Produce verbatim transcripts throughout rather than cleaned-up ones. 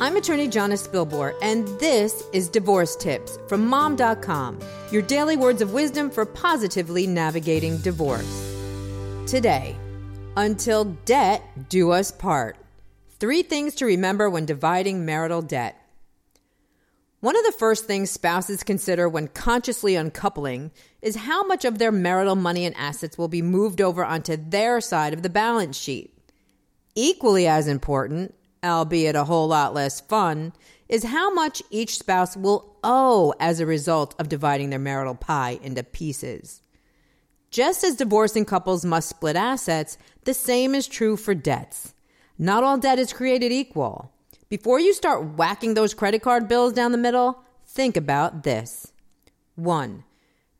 I'm attorney Jonas Spilbor, and this is Divorce Tips from Mom dot com, your daily words of wisdom for positively navigating divorce. Today, until debt do us part. Three things to remember when dividing marital debt. One of the first things spouses consider when consciously uncoupling is how much of their marital money and assets will be moved over onto their side of the balance sheet. Equally as important, albeit a whole lot less fun, is how much each spouse will owe as a result of dividing their marital pie into pieces. Just as divorcing couples must split assets, the same is true for debts. Not all debt is created equal. Before you start whacking those credit card bills down the middle, think about this. One,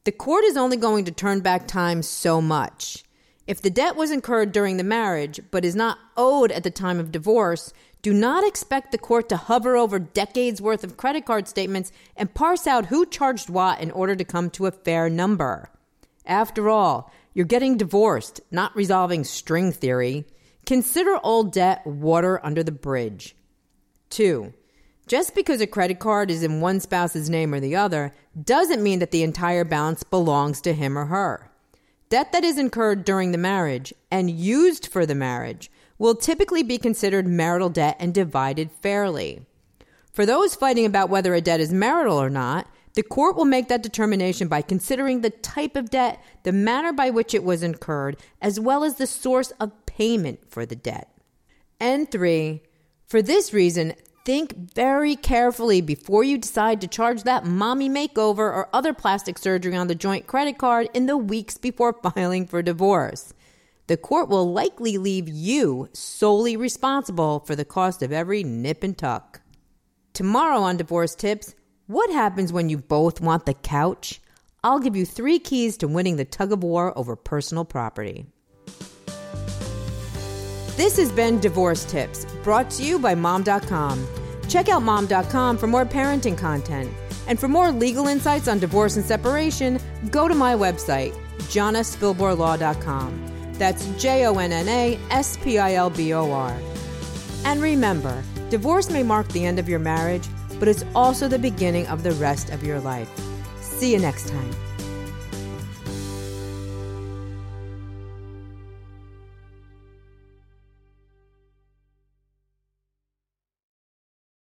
the court is only going to turn back time so much. If the debt was incurred during the marriage but is not owed at the time of divorce, do not expect the court to hover over decades worth of credit card statements and parse out who charged what in order to come to a fair number. After all, you're getting divorced, not resolving string theory. Consider old debt water under the bridge. Two, just because a credit card is in one spouse's name or the other doesn't mean that the entire balance belongs to him or her. Debt that is incurred during the marriage and used for the marriage will typically be considered marital debt and divided fairly. For those fighting about whether a debt is marital or not, the court will make that determination by considering the type of debt, the manner by which it was incurred, as well as the source of payment for the debt. And three, for this reason, think very carefully before you decide to charge that mommy makeover or other plastic surgery on the joint credit card in the weeks before filing for divorce. The court will likely leave you solely responsible for the cost of every nip and tuck. Tomorrow on Divorce Tips, what happens when you both want the couch? I'll give you three keys to winning the tug of war over personal property. This has been Divorce Tips, brought to you by Mom dot com. Check out Mom dot com for more parenting content. And for more legal insights on divorce and separation, go to my website, jonna spilbor law dot com. That's J O N N A S P I L B O R. And remember, divorce may mark the end of your marriage, but it's also the beginning of the rest of your life. See you next time.